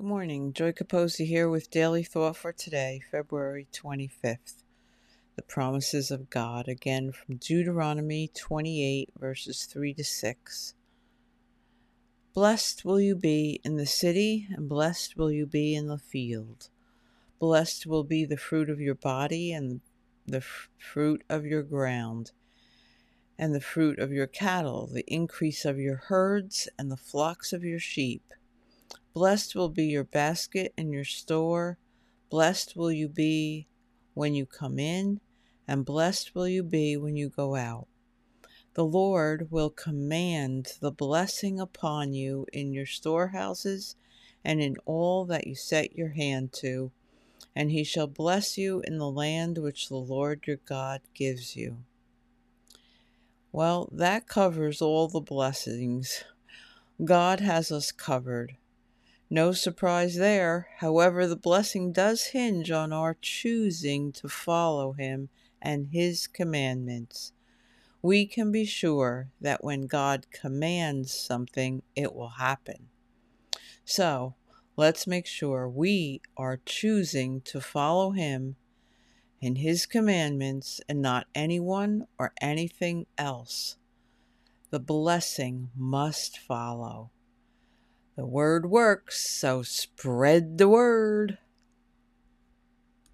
Good morning, Joy Capozzi here with Daily Thought for Today, February 25th. The Promises of God, again from Deuteronomy 28, verses 3 to 6. Blessed will you be in the city, and blessed will you be in the field. Blessed will be the fruit of your body, and the fruit of your ground, and the fruit of your cattle, the increase of your herds, and the flocks of your sheep. Blessed will be your basket and your store. Blessed will you be when you come in, and blessed will you be when you go out. The Lord will command the blessing upon you in your storehouses and in all that you set your hand to, and he shall bless you in the land which the Lord your God gives you. Well, that covers all the blessings. God has us covered. No surprise there. However, the blessing does hinge on our choosing to follow him and his commandments. We can be sure that when God commands something, it will happen. So, let's make sure we are choosing to follow him and his commandments and not anyone or anything else. The blessing must follow. The word works, so spread the word.